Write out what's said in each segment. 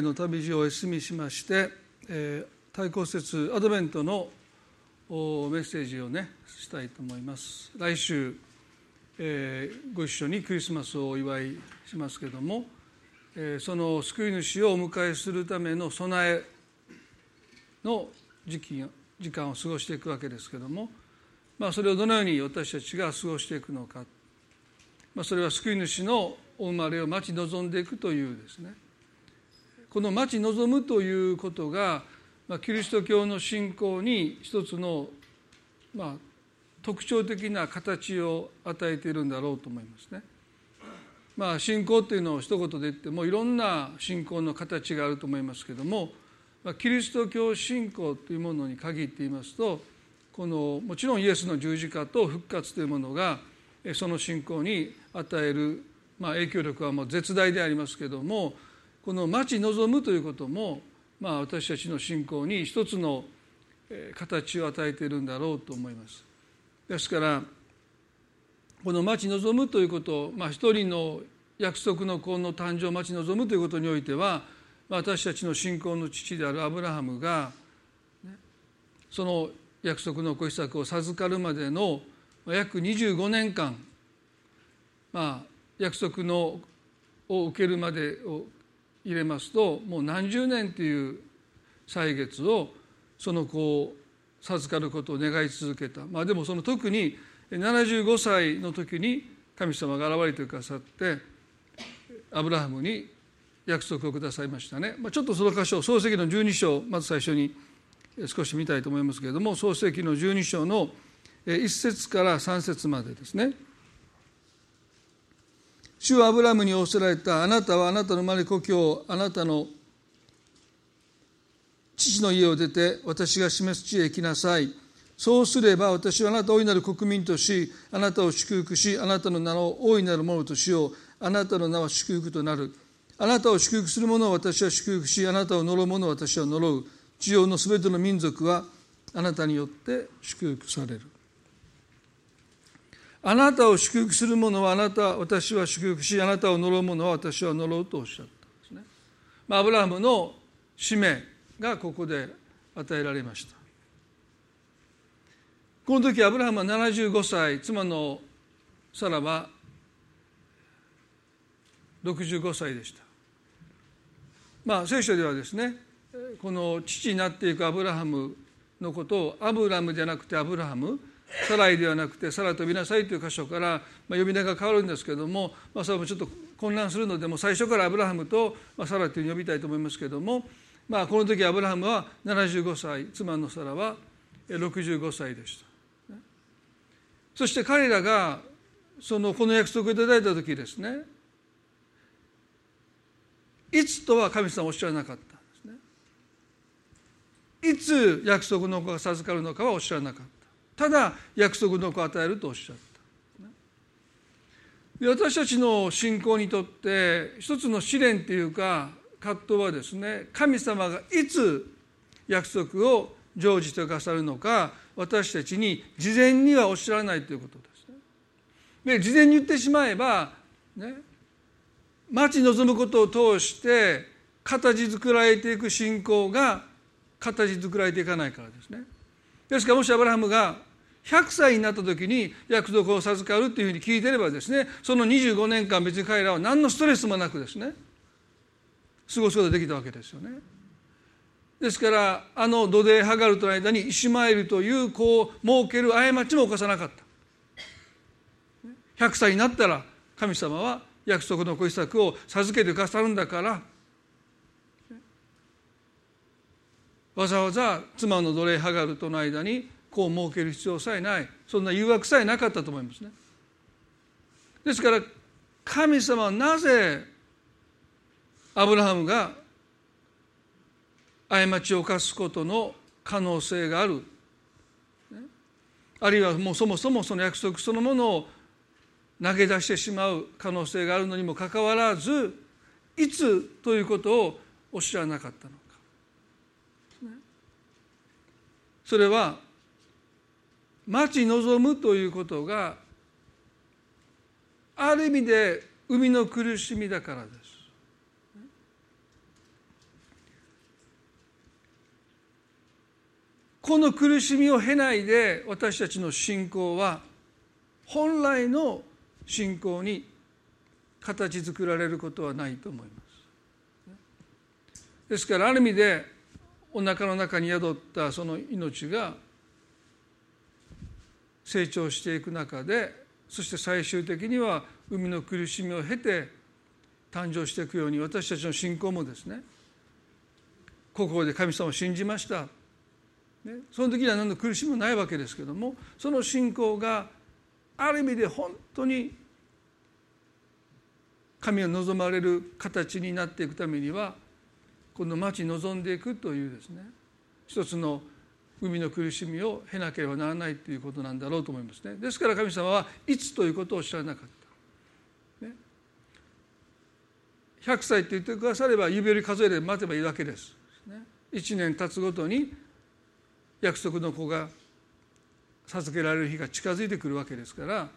の旅路をお休みしまして、対抗節アドベントのメッセージをねしたいと思います。来週、ご一緒にクリスマスをお祝いしますけれども、その救い主をお迎えするための備えの時間を過ごしていくわけですけれども、それをどのように私たちが過ごしていくのか、それは救い主のお生まれを待ち望んでいくというですね、この待ち望むということがキリスト教の信仰に一つの特徴的な形を与えているんだろうと思いますね。信仰というのを一言で言ってもいろんな信仰の形があると思いますけれども、キリスト教信仰というものに限って言いますと、このもちろんイエスの十字架と復活というものがその信仰に与える、影響力はもう絶大でありますけれども、この待ち望むということも、私たちの信仰に一つの形を与えているんだろうと思います。ですからこの待ち望むということ、一人の約束の子の誕生を待ち望むということにおいては、私たちの信仰の父であるアブラハムがその約束の子イサクを授かるまでの約25年間、約束のを受けるまでを入れますと、もう何十年という歳月をその子を授かることを願い続けた。でもその特に75歳の時に神様が現れてくださってアブラハムに約束をくださいましたね。ちょっとその箇所、創世記の12章、まず最初に少し見たいと思いますけれども、創世記の12章の1節から3節までですね。主はアブラムに仰せられた。あなたはあなたの生まれ故郷、あなたの父の家を出て、私が示す地へ行きなさい。そうすれば私はあなたを大いなる国民とし、あなたを祝福し、あなたの名を大いなるものとしよう。あなたの名は祝福となる。あなたを祝福する者を私は祝福し、あなたを呪う者を私は呪う。地上のすべての民族はあなたによって祝福される。あなたを祝福する者はあなた、私は祝福し、あなたを呪う者は私は呪うとおっしゃったんですね。アブラハムの使命がここで与えられました。この時アブラハムは75歳、妻のサラは65歳でした。聖書ではですね、この父になっていくアブラハムのことをアブラムじゃなくてアブラハム、サライではなくてサラと呼びなさいという箇所から、呼び名が変わるんですけれども、それもちょっと混乱するので、もう最初からアブラハムと、サラというふうに呼びたいと思いますけれども、この時アブラハムは75歳、妻のサラは65歳でした。そして彼らがこの約束をいただいた時ですね、いつとは神様はおっしゃらなかったんですね。いつ約束の子が授かるのかはおっしゃらなかった。ただ約束の子を与えるとおっしゃった。私たちの信仰にとって一つの試練というか葛藤はですね、神様がいつ約束を成就してくださるのか、私たちに事前にはおっしゃらないということですね。事前に言ってしまえばね、待ち望むことを通して形作られていく信仰が形作られていかないからですね。ですからもしアブラハムが100歳になった時に約束を授かるというふうに聞いてればですね、その25年間別に彼らは何のストレスもなくですね過ごすことができたわけですよね。ですからドデーハガルとの間にイシュマエルという子を設ける過ちも犯さなかった。100歳になったら神様は約束の子イサクを授けてくださるんだから、わざわざ妻の奴隷ハガルとの間に子を設ける必要さえない、そんな誘惑さえなかったと思いますね。ですから神様はなぜアブラハムが過ちを犯すことの可能性がある、あるいはもうそもそもその約束そのものを投げ出してしまう可能性があるのにもかかわらず、いつということをおっしゃらなかったのか。それは待ち望むということがある意味で生みの苦しみだからです。この苦しみを経ないで、私たちの信仰は本来の信仰に形作られることはないと思います。ですからある意味でお腹の中に宿ったその命が成長していく中で、そして最終的には海の苦しみを経て誕生していくように、私たちの信仰もですね、心で神様を信じました、ね、その時には何の苦しみもないわけですけども、その信仰がある意味で本当に神が望まれる形になっていくためには、この町に臨んでいくというですね、一つの海の苦しみを経なければならないということなんだろうと思いますね。ですから神様はいつということをおっしゃらなかった、ね、100歳って言ってくだされば指より数えで待てばいいわけです、ね、1年経つごとに約束の子が授けられる日が近づいてくるわけですからで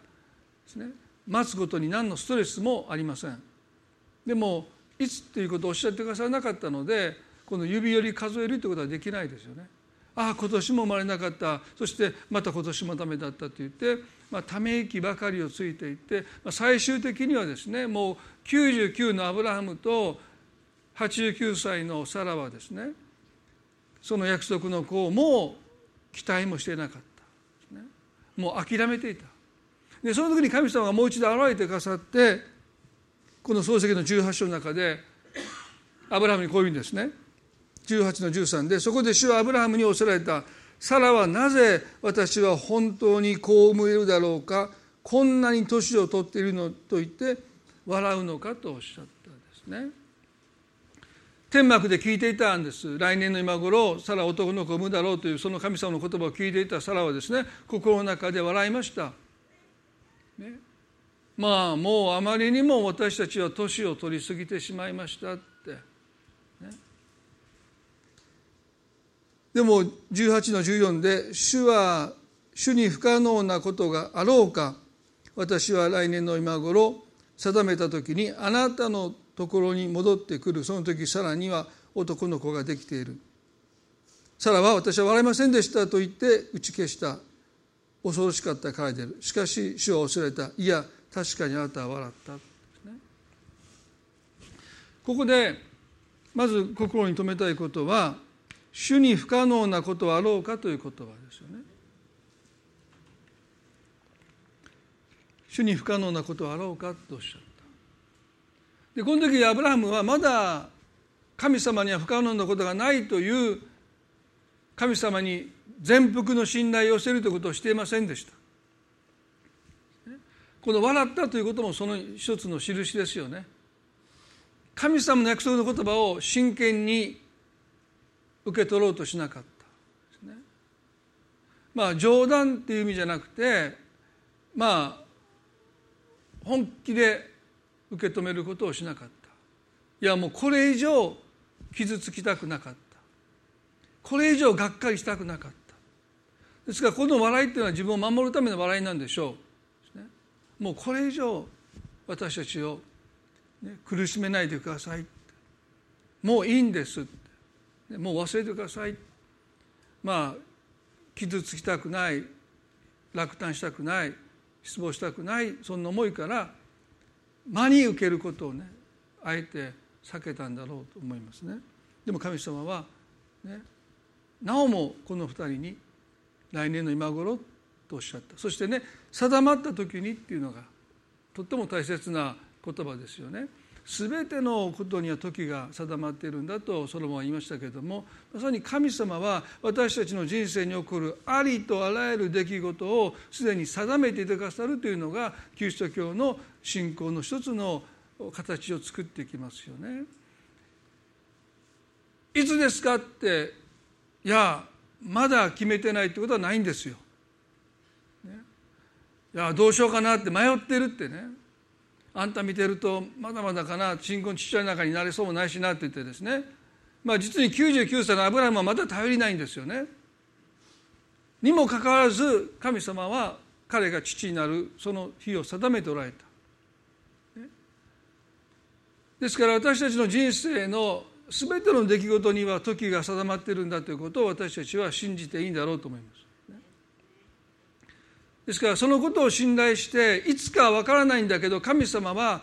すね、待つことに何のストレスもありません。でもいつということをおっしゃってくださらなかったので、この指より数えるということはできないですよね。ああ、今年も生まれなかった、そしてまた今年もダメだったと言って、ため息ばかりをついていって、最終的にはですね、もう99のアブラハムと89歳のサラはですね、その約束の子をもう期待もしていなかった、ね、もう諦めていた。でその時に神様がもう一度現れてくださって、この創世記の18章の中でアブラハムにこういうんですね、18の13で、そこで主はアブラハムに仰せられた。サラはなぜ私は本当に子を産めるだろうか、こんなに年を取っているのと言って笑うのかとおっしゃったんですね。天幕で聞いていたんです。来年の今頃サラは男の子を産むだろうというその神様の言葉を聞いていたサラはですね、心の中で笑いました、ね、まあもうあまりにも私たちは年を取りすぎてしまいましたって。でも18の14で、主は主に不可能なことがあろうか、私は来年の今頃定めた時にあなたのところに戻ってくる、その時サラには男の子ができている。サラは私は笑いませんでしたと言って打ち消した。恐ろしかったからである。しかし主は仰せられた。いや、確かにあなたは笑った、ね、ここでまず心に留めたいことは、主に不可能なことはあろうかという言葉ですよね。主に不可能なことはあろうかとおっしゃった。でこの時アブラハムはまだ神様には不可能なことがないという、神様に全幅の信頼を寄せるということをしていませんでした。この笑ったということもその一つの印ですよね。神様の約束の言葉を真剣に受け取ろうとしなかったですね。まあ冗談っていう意味じゃなくて、まあ本気で受け止めることをしなかった。いやもうこれ以上傷つきたくなかった。これ以上がっかりしたくなかった。ですからこの笑いっていうのは自分を守るための笑いなんでしょう、ね、もうこれ以上私たちを、ね、苦しめないでください、もういいんですって、もう忘れてください、まあ傷つきたくない、落胆したくない、失望したくない、そんな思いから真に受けることをね、あえて避けたんだろうと思いますね。でも神様はね、なおもこの二人に来年の今頃とおっしゃった。そしてね、定まった時にっていうのがとっても大切な言葉ですよね。全てのことには時が定まっているんだとソロモンは言いましたけれども、まさに神様は私たちの人生に起こるありとあらゆる出来事をすでに定めていてくださるというのが、キリスト教の信仰の一つの形を作っていきますよね。いつですかって、いやまだ決めてないってことはないんですよ、ね、いやどうしようかなって迷ってるってね、あんた見てるとまだまだかな、信仰の父親の中になれそうもないしなって言ってですね、まあ実に99歳のアブラハムはまだ頼りないんですよね。にもかかわらず神様は彼が父になるその日を定めておられた、ね、ですから私たちの人生の全ての出来事には時が定まっているんだということを私たちは信じていいんだろうと思います。ですからそのことを信頼して、いつかわからないんだけど神様は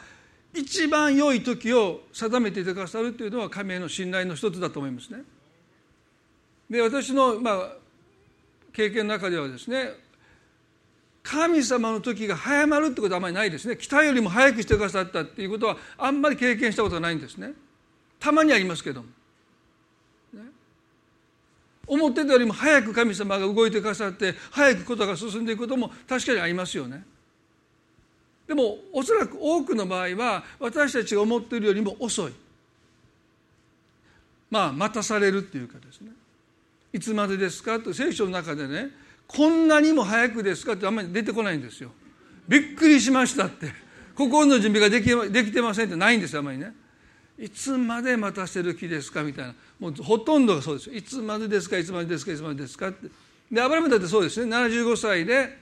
一番良い時を定めていてくださるというのは神への信頼の一つだと思いますね。で、私の経験の中ではですね、神様の時が早まるってことはあまりないですね。期待よりも早くしてくださったっていうことはあんまり経験したことはないんですね。たまにありますけども、ね、思ってたよりも早く神様が動いてくださって、早くことが進んでいくことも確かにありますよね。でもおそらく多くの場合は私たちが思っているよりも遅い、待たされるっていうかですね、いつまでですかと聖書の中でね、こんなにも早くですかってあんまり出てこないんですよ。びっくりしましたって、心の準備ができてませんってないんですよ、あんまりね。いつまで待たせる気ですかみたいな、もうほとんどがそうですよ。いつまでですか、いつまでですか、いつまでですかって。で、アブラハムだってそうですね。75歳で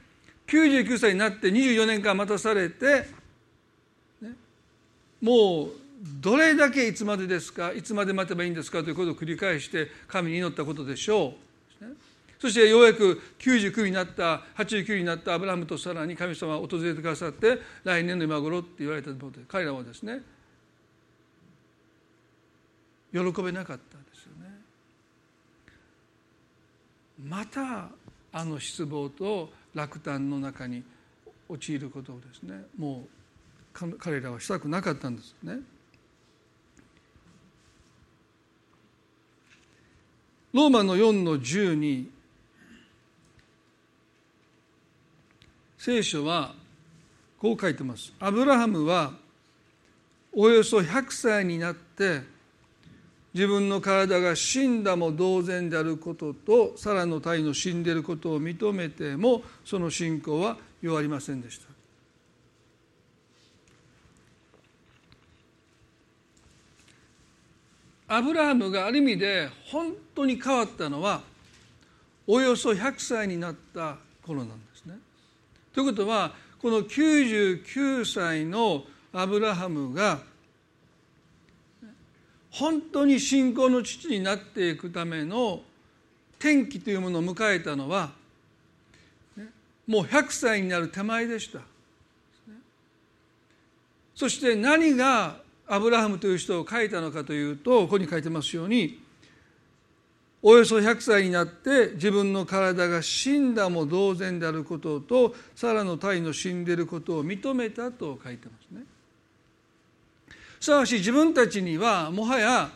99歳になって24年間待たされて、ね、もうどれだけいつまでですか、いつまで待てばいいんですかということを繰り返して神に祈ったことでしょう。そしてようやく89になったアブラハムとサラに神様は訪れてくださって、来年の今頃って言われたことで彼らはですね、喜べなかったですよね。また失望と落胆の中に陥ることをですね、もう彼らはしたくなかったんですよね。ローマの4の10に聖書はこう書いてます。アブラハムはおよそ100歳になって自分の体が死んだも同然であることと、サラの体の死んでいることを認めてもその信仰は弱りませんでした。アブラハムがある意味で本当に変わったのはおよそ100歳になった頃なんですね。ということは、この99歳のアブラハムが本当に信仰の父になっていくための転機というものを迎えたのは、もう100歳になる手前でした。そして何がアブラハムという人を書いたのかというと、ここに書いてますように、およそ100歳になって自分の体が死んだも同然であることと、サラの体の死んでいることを認めたと書いてますね。すなわち自分たちにはもはや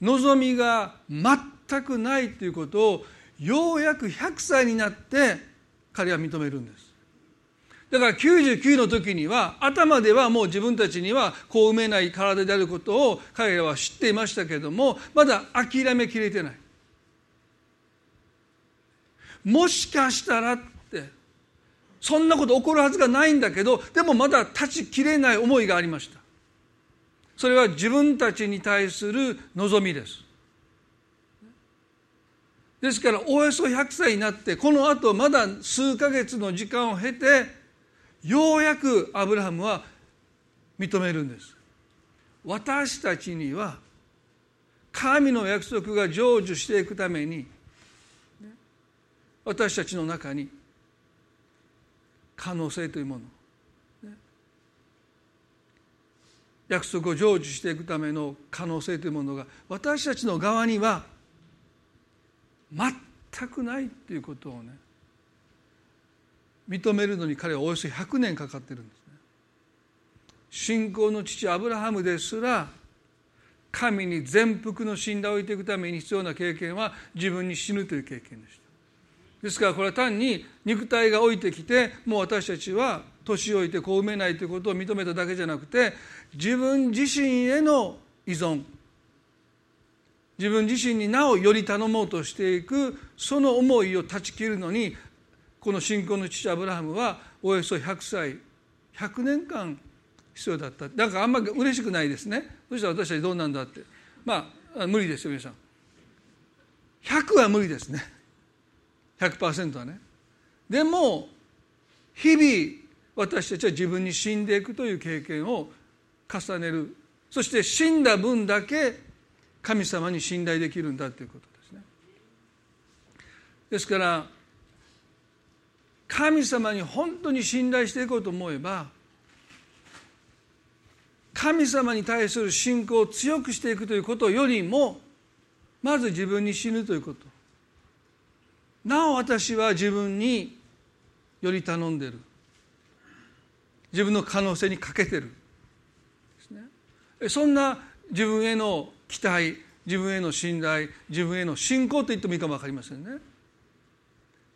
望みが全くないということを、ようやく100歳になって彼は認めるんです。だから99の時には頭ではもう自分たちにはこう埋めない体であることを彼らは知っていましたけれども、まだ諦めきれてない。もしかしたらって、そんなこと起こるはずがないんだけど、でもまだ断ち切れない思いがありました。それは自分たちに対する望みです。ですからおよそ100歳になって、このあとまだ数ヶ月の時間を経て、ようやくアブラハムは認めるんです。私たちには神の約束が成就していくために、私たちの中に可能性というもの、約束を成就していくための可能性というものが私たちの側には全くないということをね、認めるのに彼はおよそ100年かかってるんですね。信仰の父アブラハムですら、神に全幅の信頼を置いていくために必要な経験は自分に死ぬという経験でした。ですからこれは単に肉体が老いてきて、もう私たちは年老いて子を産めないということを認めただけじゃなくて、自分自身への依存、自分自身になおより頼もうとしていく、その思いを断ち切るのに、この信仰の父アブラハムはおよそ100歳100年間必要だった。だからあんまり嬉しくないですね。そしたら私たちどうなんだって、無理ですよ皆さん。100は無理ですね、100% はね。でも日々私たちは自分に死んでいくという経験を重ねる。そして死んだ分だけ神様に信頼できるんだということですね。ですから神様に本当に信頼していこうと思えば、神様に対する信仰を強くしていくということよりも、まず自分に死ぬということ、なお私は自分により頼んでる、自分の可能性に欠けてるですね。そんな自分への期待、自分への信頼、自分への信仰と言ってもいいかも分かりませんね。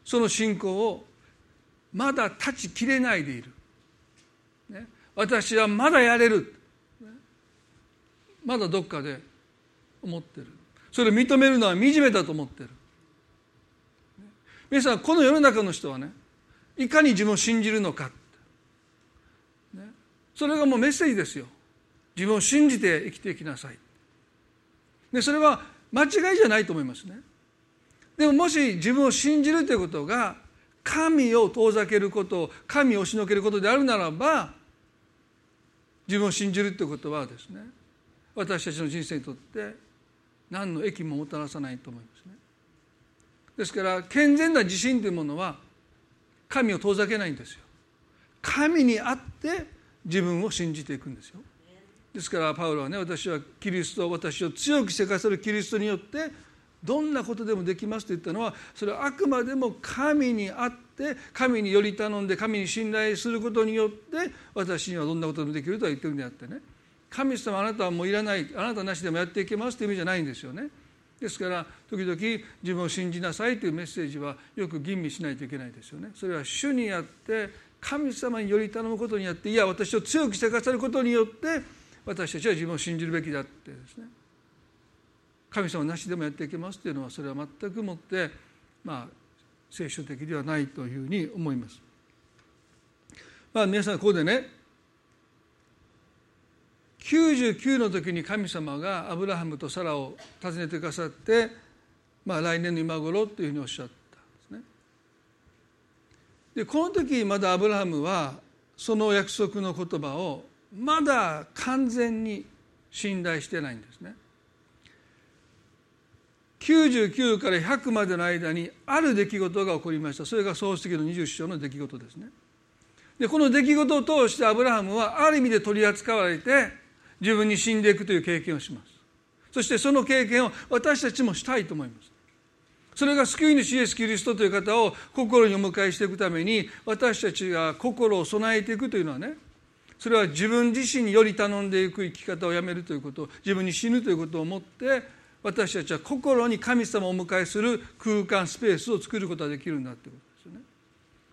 その信仰をまだ断ち切れないでいる、ね、私はまだやれる、ね、まだどっかで思ってる、それを認めるのは惨めだと思ってる、ね、皆さんこの世の中の人はね、いかに自分を信じるのかって、ね、それがもうメッセージですよ。自分を信じて生きていきなさい。でそれは間違いじゃないと思いますね。でももし自分を信じるということが神を遠ざけること、神を押しのけることであるならば、自分を信じるということはですね、私たちの人生にとって何の益ももたらさないと思いますね。ですから健全な自信というものは神を遠ざけないんですよ。神にあって自分を信じていくんですよ。ですからパウロはね、私はキリスト、私を強く生かせるキリストによってどんなことでもできますと言ったのは、それはあくまでも神にあって、神により頼んで神に信頼することによって、私にはどんなことでもできるとは言ってるんであってね、神様あなたはもういらない、あなたなしでもやっていけますという意味じゃないんですよね。ですから時々自分を信じなさいというメッセージはよく吟味しないといけないですよね。それは主にあって、神様により頼むことによって、いや私を強くしてくださることによって、私たちは自分を信じるべきだってですね、神様なしでもやっていけますというのは、それは全くもって、聖書的ではないというふうに思います。皆さんここでね、99の時に神様がアブラハムとサラを訪ねてくださって、来年の今頃というふうにおっしゃったんですね。でこの時まだアブラハムはその約束の言葉をまだ完全に信頼してないんですね。99から100までの間にある出来事が起こりました。それが創世記の20章の出来事ですね。でこの出来事を通してアブラハムはある意味で取り扱われて、自分に死んでいくという経験をします。そしてその経験を私たちもしたいと思います。それが救い主イエスキリストという方を心にお迎えしていくために、私たちが心を備えていくというのはね、それは自分自身により頼んでいく生き方をやめるということ、自分に死ぬということをもって、私たちは心に神様をお迎えする空間、スペースを作ることができるんだということですよね。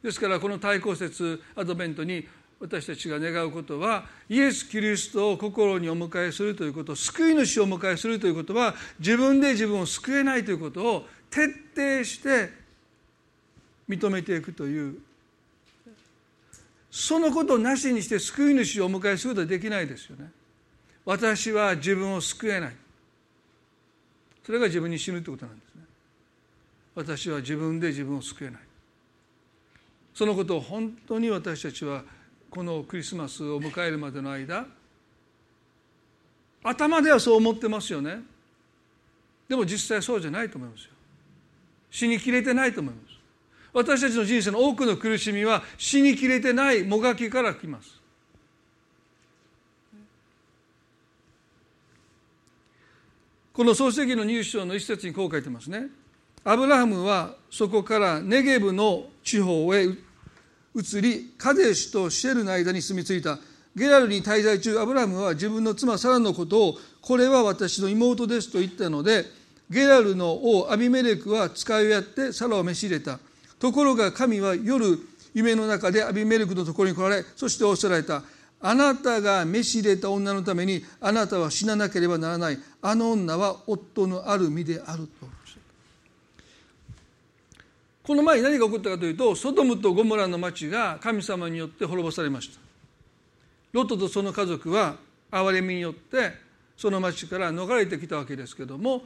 ですからこの対抗節アドベントに私たちが願うことは、イエス・キリストを心にお迎えするということ、救い主をお迎えするということは、自分で自分を救えないということを徹底して認めていくという、そのことをなしにして救い主をお迎えすることはできないですよね。私は自分を救えない。それが自分に死ぬということなんですね。私は自分で自分を救えない。そのことを本当に私たちはこのクリスマスを迎えるまでの間、頭ではそう思ってますよね。でも実際そうじゃないと思いますよ。死にきれてないと思います。私たちの人生の多くの苦しみは死にきれてないもがきから来ます。この創世記の20章の一節にこう書いてますね。アブラハムはそこからネゲブの地方へ移り、カデシュとシェルの間に住み着いた。ゲラルに滞在中、アブラハムは自分の妻サラのことを、これは私の妹ですと言ったので、ゲラルの王アビメレクは使いをやってサラを召し入れた。ところが神は夜、夢の中でアビメレクのところに来られ、そしておっしゃられた。あなたが召し入れた女のためにあなたは死ななければならない。あの女は夫のある身であると。この前何が起こったかというと、ソドムとゴモラの町が神様によって滅ぼされました。ロトとその家族は憐れみによってその町から逃れてきたわけですけども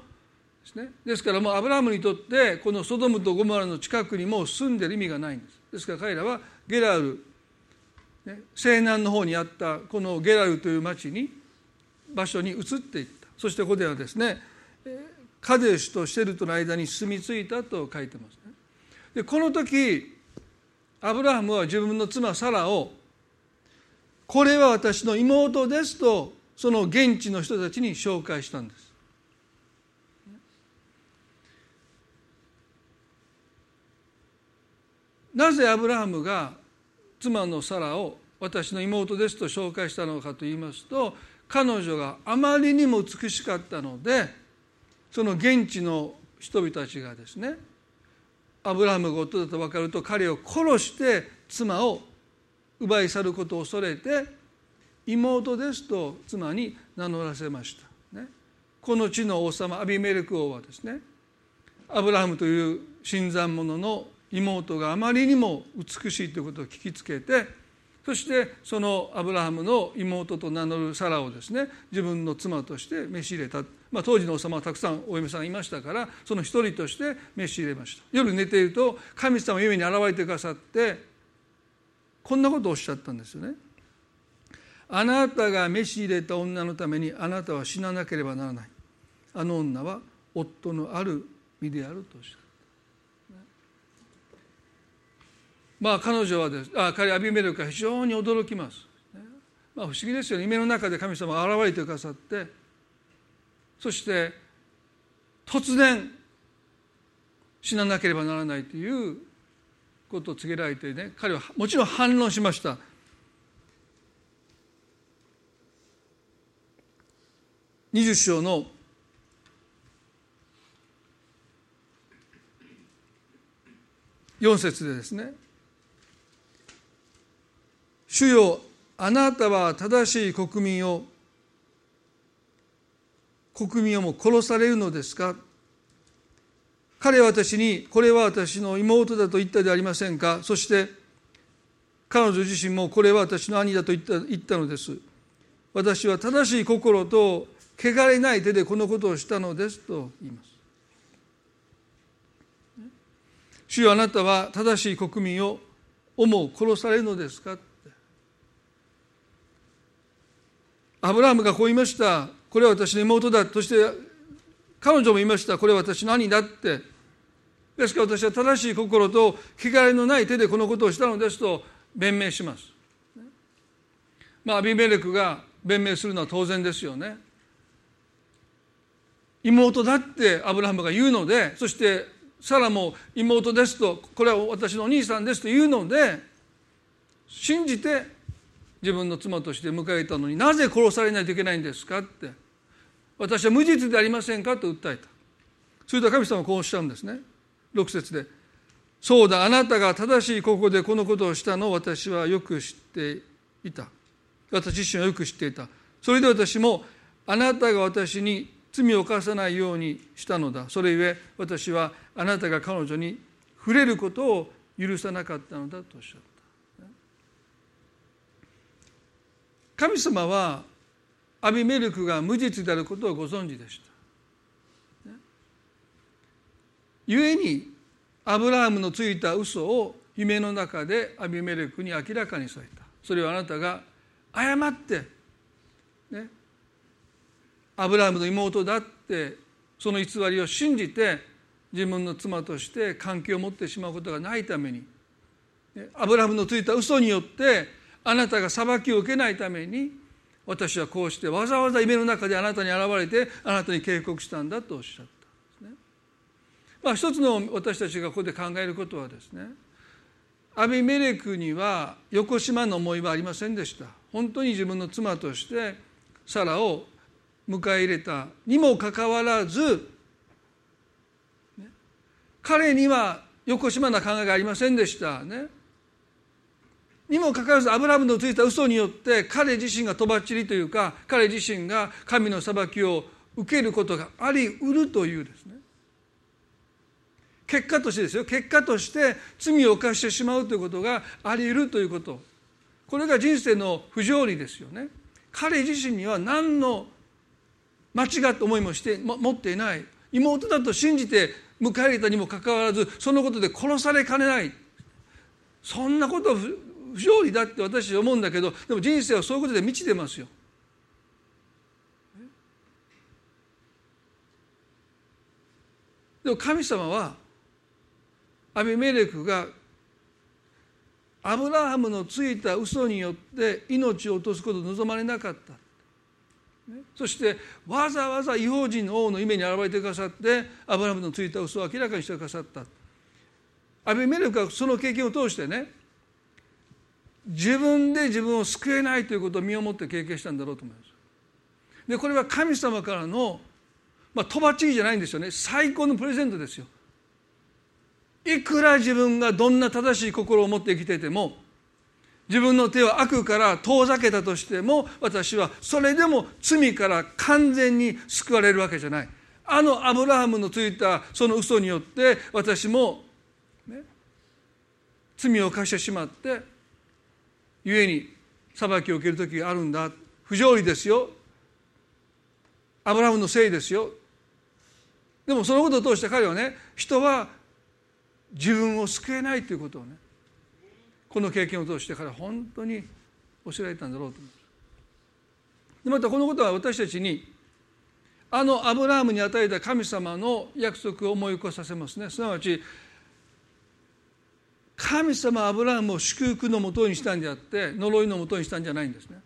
ですね、ですからもうアブラハムにとってこのソドムとゴモラの近くにもう住んでる意味がないんです。ですから彼らはゲラル、西南の方にあったこのゲラルという町に場所に移っていった。そしてここではですね、カデシュとシェルとの間に住み着いたと書いてますね。でこの時アブラハムは自分の妻サラを、これは私の妹ですとその現地の人たちに紹介したんです。なぜアブラハムが妻のサラを私の妹ですと紹介したのかといいますと、彼女があまりにも美しかったので、その現地の人々たちがですね、アブラハムが夫だと分かると彼を殺して妻を奪い去ることを恐れて、妹ですと妻に名乗らせました、ね、この地の王様アビメレク王はですね、アブラハムという新参者の妹があまりにも美しいということを聞きつけて、そしてそのアブラハムの妹と名乗るサラをですね、自分の妻として召し入れた。当時の王様はたくさんお嫁さんいましたから、その一人として召し入れました。夜寝ていると神様が夢に現れてくださって、こんなことをおっしゃったんですよね。あなたが召し入れた女のためにあなたは死ななければならない。あの女は夫のある身であるとおっしゃった。彼女はです、彼アビメレクは非常に驚きます。不思議ですよね。夢の中で神様が現れてくださって、そして突然死ななければならないということを告げられてね、彼はもちろん反論しました。20章の4節でですね、主よ、あなたは正しい国民をも殺されるのですか。彼は私に、これは私の妹だと言ったでありませんか。そして彼女自身も、これは私の兄だと言ったのです。私は正しい心と汚れない手でこのことをしたのですと言います。主よ、あなたは正しい国民をも殺されるのですか。アブラハムがこう言いました。これは私の妹だ。そして彼女も言いました。これは私の兄だって。ですから私は正しい心と汚れのない手でこのことをしたのですと弁明します。アビメレクが弁明するのは当然ですよね。妹だってアブラハムが言うので、そしてサラも妹ですと、これは私のお兄さんですと言うので、信じて自分の妻として迎えたのに、なぜ殺されないといけないんですかって、私は無実でありませんかと訴えた。すると神様はこうおっしゃるんですね。6節で、そうだ、あなたが正しい心でこのことをしたのを私はよく知っていた。私自身はよく知っていた。それで私もあなたが私に罪を犯さないようにしたのだ。それゆえ私はあなたが彼女に触れることを許さなかったのだとおっしゃった。神様はアビメレクが無実であることをご存知でした。故にアブラハムのついた嘘を夢の中でアビメレクに明らかにされた。それはあなたが誤って、ね、アブラハムの妹だってその偽りを信じて自分の妻として関係を持ってしまうことがないために、アブラハムのついた嘘によってあなたが裁きを受けないために、私はこうしてわざわざ夢の中であなたに現れてあなたに警告したんだとおっしゃったんですね。一つの私たちがここで考えることはですね、アビメレクにはよこしまの思いはありませんでした。本当に自分の妻としてサラを迎え入れたにもかかわらず、彼にはよこしまな考えがありませんでしたね。にもかかわらずアブラハムのついた嘘によって彼自身がとばっちりというか、彼自身が神の裁きを受けることがありうるというですね、結果としてですよ、結果として罪を犯してしまうということがありうるということ、これが人生の不条理ですよね。彼自身には何の間違った思いもして持っていない。妹だと信じて迎え入れたにもかかわらず、そのことで殺されかねない。そんなことを不条理だって私は思うんだけど、でも人生はそういうことで満ちてますよ。でも神様はアビメレクがアブラハムのついた嘘によって命を落とすことを望まれなかった。そしてわざわざ異邦人の王の夢に現れてくださってアブラハムのついた嘘を明らかにしてくださった。アビメレクはその経験を通してね、自分で自分を救えないということを身をもって経験したんだろうと思います。でこれは神様からの、とばっちりじゃないんですよね。最高のプレゼントですよ。いくら自分がどんな正しい心を持って生きていても、自分の手を悪から遠ざけたとしても、私はそれでも罪から完全に救われるわけじゃない。あのアブラハムのついたその嘘によって私も、罪を犯してしまって故に裁きを受ける時があるんだ。不条理ですよ。アブラハムのせいですよ。でもそのことを通して彼はね、人は自分を救えないということをね、この経験を通してから本当に教えられたんだろうと思います。でまたこのことは私たちにあのアブラハムに与えた神様の約束を思い起こさせますね。すなわち神様アブラハムを祝福のもとにしたんであって呪いのもとにしたんじゃないんですね。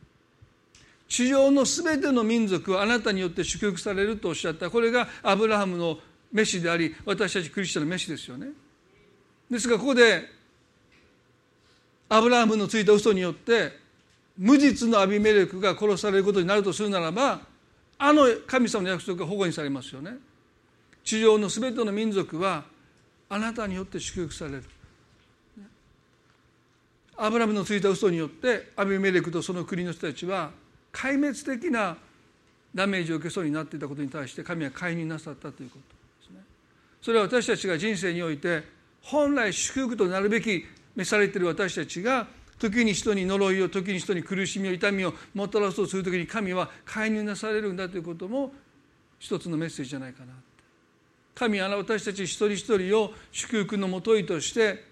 地上のすべての民族はあなたによって祝福されるとおっしゃった。これがアブラハムの召しであり、私たちクリスチャンの召しですよね。ですがここでアブラハムのついた嘘によって無実のアビメレクが殺されることになるとするならば、あの神様の約束が反故にされますよね。地上のすべての民族はあなたによって祝福される。アブラハムのついた嘘によってアビメレクとその国の人たちは壊滅的なダメージを受けそうになっていたことに対して神は介入なさったということですね。それは私たちが人生において本来祝福となるべき召されている私たちが、時に人に呪いを、時に人に苦しみを、痛みをもたらそうとするときに神は介入なされるんだということも一つのメッセージじゃないかな。神は私たち一人一人を祝福のもといとして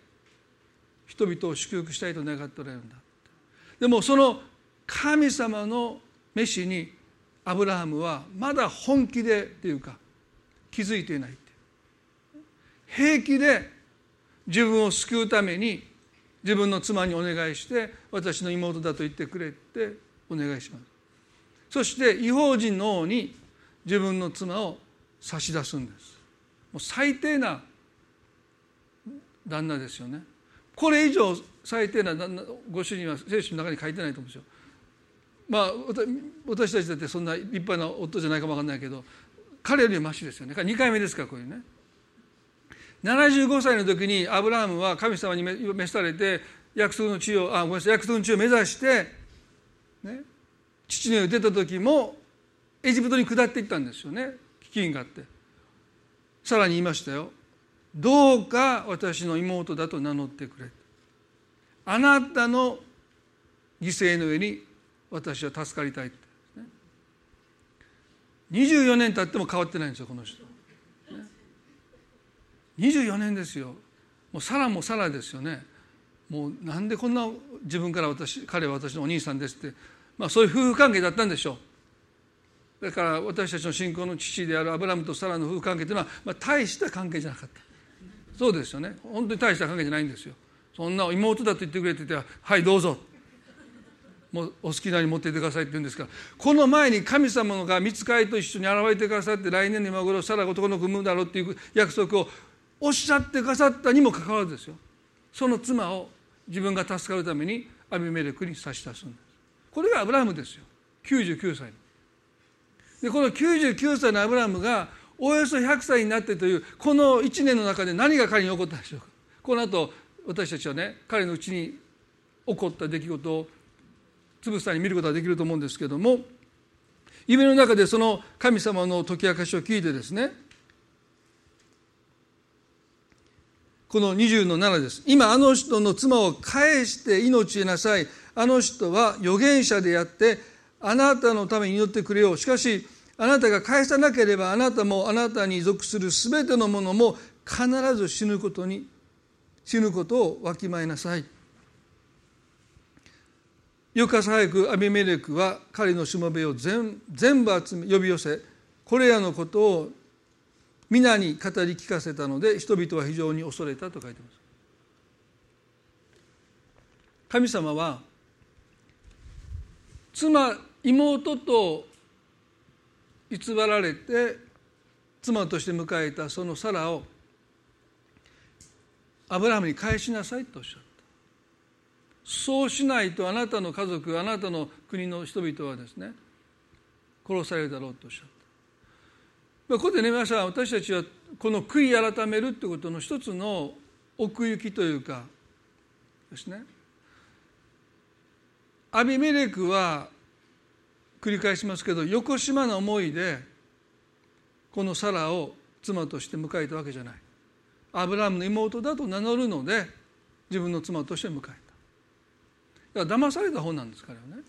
人々を祝福したいと願っておられるんだ。でもその神様の召しにアブラハムはまだ本気でというか気づいていない。平気で自分を救うために自分の妻にお願いして、私の妹だと言ってくれってお願いします。そして異邦人の王に自分の妻を差し出すんです。もう最低な旦那ですよね。これ以上最低な旦那、ご主人は聖書の中に書いてないと思うんですよ。私たちだってそんな立派な夫じゃないかもわかんないけど、彼よりはマシですよね。2回目ですから、こういうね。75歳の時にアブラハムは神様に召されて約束の地を目指して、ね、父の世を出た時もエジプトに下っていったんですよね。飢饉があって、さらに言いましたよ。どうか私の妹だと名乗ってくれ。あなたの犠牲の上に私は助かりたいって、ね、24年経っても変わってないんですよ、この人。24年ですよ。もうサラもサラですよね。もうなんでこんな自分から彼は私のお兄さんですって、そういう夫婦関係だったんでしょう。だから私たちの信仰の父であるアブラムとサラの夫婦関係というのは、大した関係じゃなかった。そうですよね。本当に大した関係じゃないんですよ。そんな妹だと言ってくれって言って、はいどうぞ。もうお好きなように持っていってくださいって言うんですから、この前に神様が御使いと一緒に現れてくださって、来年の今頃サラが男の子を産むだろうっていう約束をおっしゃってくださったにもかかわらずですよ、その妻を自分が助かるためにアビメレクに差し出すんです。これがアブラハムですよ。99歳で、この99歳のアブラハムがおよそ100歳になってというこの1年の中で何が彼に起こったでしょうか。この後私たちはね、彼のうちに起こった出来事をつぶさに見ることができると思うんですけども、夢の中でその神様の解き明かしを聞いてですね、この20の7です。今あの人の妻を返して命へなさい。あの人は預言者であってあなたのために祈ってくれよう。しかしあなたが返さなければあなたもあなたに属するすべてのものも必ず死ぬことをわきまえなさい。翌朝早くアビメレクは彼のしもべを全部呼び寄せ、これらのことを皆に語り聞かせたので人々は非常に恐れたと書いてます。神様は妻妹と偽られて妻として迎えたそのサラをアブラハムに返しなさいとおっしゃった。そうしないとあなたの家族、あなたの国の人々はですね、殺されるだろうとおっしゃった。ここでね、皆さん、私たちはこの悔い改めるということの一つの奥行きというかですね、アビメレクは繰り返しますけど、よこしまな思いでこのサラを妻として迎えたわけじゃない。アブラハムの妹だと名乗るので自分の妻として迎えた。だから騙された方なんですからね。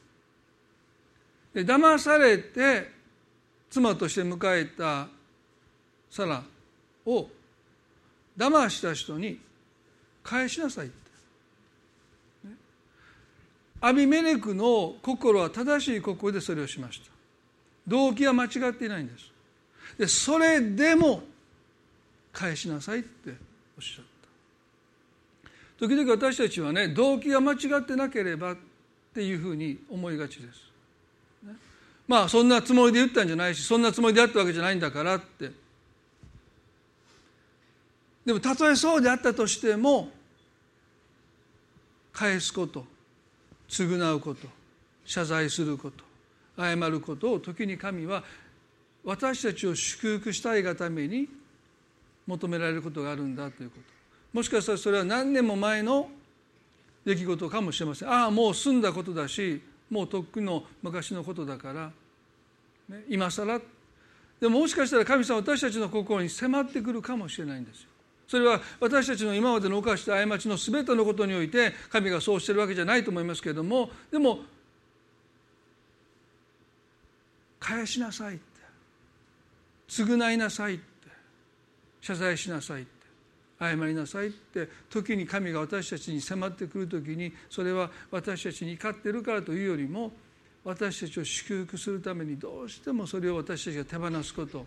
で、騙されて妻として迎えたサラを騙した人に返しなさいって、ね、アビメレクの心は正しい心でそれをしました。動機は間違っていないんです。で、それでも返しなさいっておっしゃった。時々私たちはね、動機が間違ってなければっていうふうに思いがちです。ね、まあそんなつもりで言ったんじゃないし、そんなつもりであったわけじゃないんだからって。でもたとえそうであったとしても、返すこと、償うこと、謝罪すること、謝ることを時に神は私たちを祝福したいがために求められることがあるんだということ。もしかしたらそれは何年も前の出来事かもしれません。ああ、もう済んだことだし、もうとっくの昔のことだから、ね、今更。でも、もしかしたら神様は私たちの心に迫ってくるかもしれないんですよ。それは私たちの今までの犯した過ちの全てのことにおいて神がそうしているわけじゃないと思いますけれども、でも返しなさいって、償いなさいって、謝罪しなさいって、謝りなさいって、時に神が私たちに迫ってくる時に、それは私たちに怒ってるからというよりも、私たちを祝福するためにどうしてもそれを私たちが手放すこと、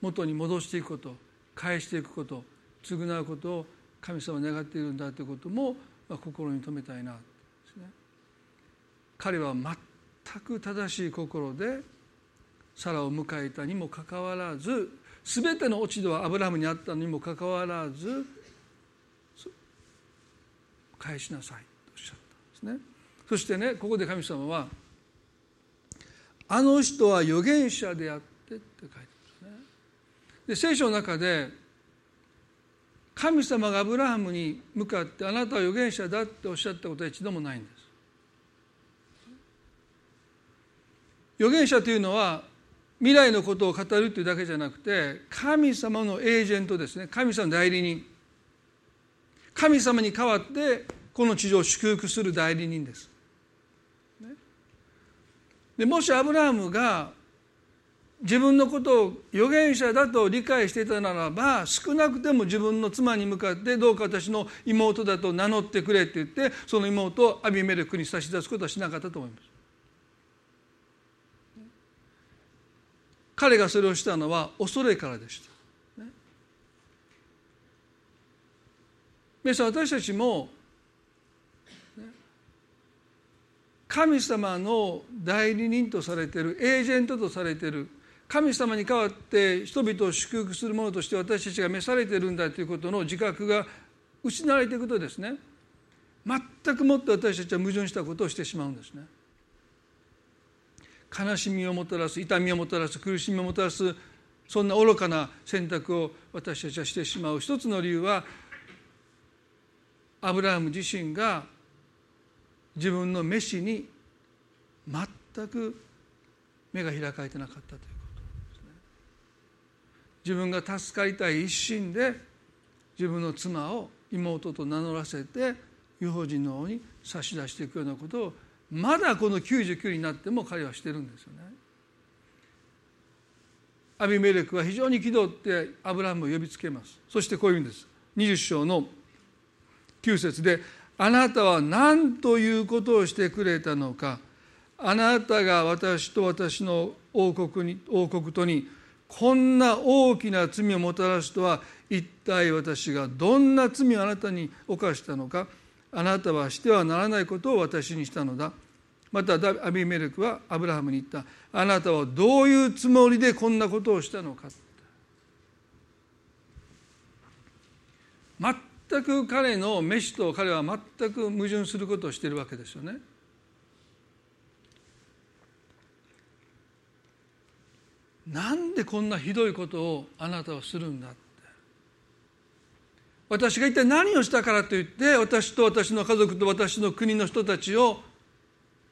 元に戻していくこと、返していくこと、償うことを神様は願っているんだということも、心に留めたいなですね。彼は全く正しい心でサラを迎えたにもかかわらず、全ての落ち度はアブラハムにあったにもかかわらず、返しなさいとおっしゃったんですね。そしてね、ここで神様は、あの人は預言者であってって書いてますね。で、聖書の中で神様がアブラハムに向かってあなたは預言者だっておっしゃったことは一度もないんです。預言者というのは未来のことを語るというだけじゃなくて、神様のエージェントですね。神様の代理人、神様に代わってこの地上を祝福する代理人です。ね、で、もしアブラハムが自分のことを預言者だと理解していたならば、少なくても自分の妻に向かってどうか私の妹だと名乗ってくれって言って、その妹をアビメレクに差し出すことはしなかったと思います。彼がそれをしたのは恐れからでした。ね、皆さん、私たちも、ね、神様の代理人とされている、エージェントとされている、神様に代わって人々を祝福するものとして私たちが召されているんだということの自覚が失われていくとですね、全くもって私たちは矛盾したことをしてしまうんですね。悲しみをもたらす、痛みをもたらす、苦しみをもたらす、そんな愚かな選択を私たちはしてしまう一つの理由は、アブラハム自身が自分のメシに全く目が開かれてなかったということですね。自分が助かりたい一心で自分の妻を妹と名乗らせて異邦人の方に差し出していくようなことを、まだこの99になっても彼はしてるんですよね。アビメレクは非常に憤ってアブラハムを呼びつけます。そしてこういうんです。20章の9節で、あなたは何ということをしてくれたのか、あなたが私と私の王国とにこんな大きな罪をもたらすとは、一体私がどんな罪をあなたに犯したのか、あなたはしてはならないことを私にしたのだ。またアビメレクはアブラハムに言った。あなたはどういうつもりでこんなことをしたのか。全く彼の飯と彼は全く矛盾することをしているわけですよね。なんでこんなひどいことをあなたはするんだって、私が一体何をしたからといって私と私の家族と私の国の人たちを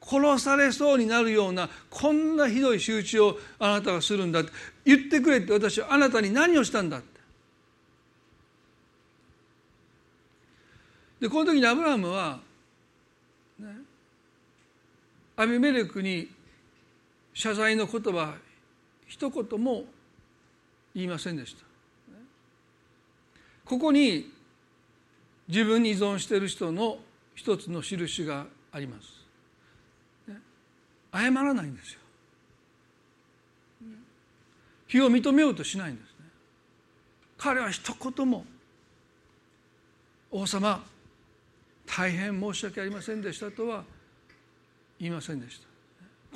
殺されそうになるようなこんなひどい仕打ちをあなたがするんだって言ってくれって、私はあなたに何をしたんだって。でこの時にアブラハムは、ね、アビメレクに謝罪の言葉一言も言いませんでした。ここに自分に依存している人の一つの印があります。謝らないんですよ。非を認めようとしないんですね。彼は一言も、王様、大変申し訳ありませんでしたとは言いませんでした。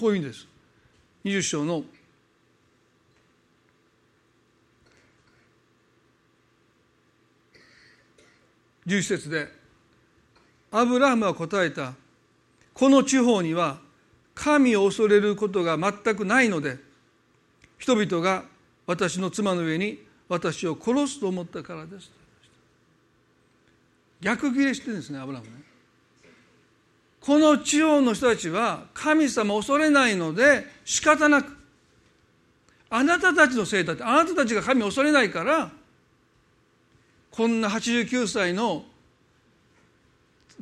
こういうんです。20章の11節で、アブラハムは答えた。この地方には神を恐れることが全くないので、人々が私の妻の上に私を殺すと思ったからです。逆切れしてるんですね、アブラハムね。この地方の人たちは神様を恐れないので仕方なく、あなたたちのせいだって、あなたたちが神を恐れないからこんな89歳の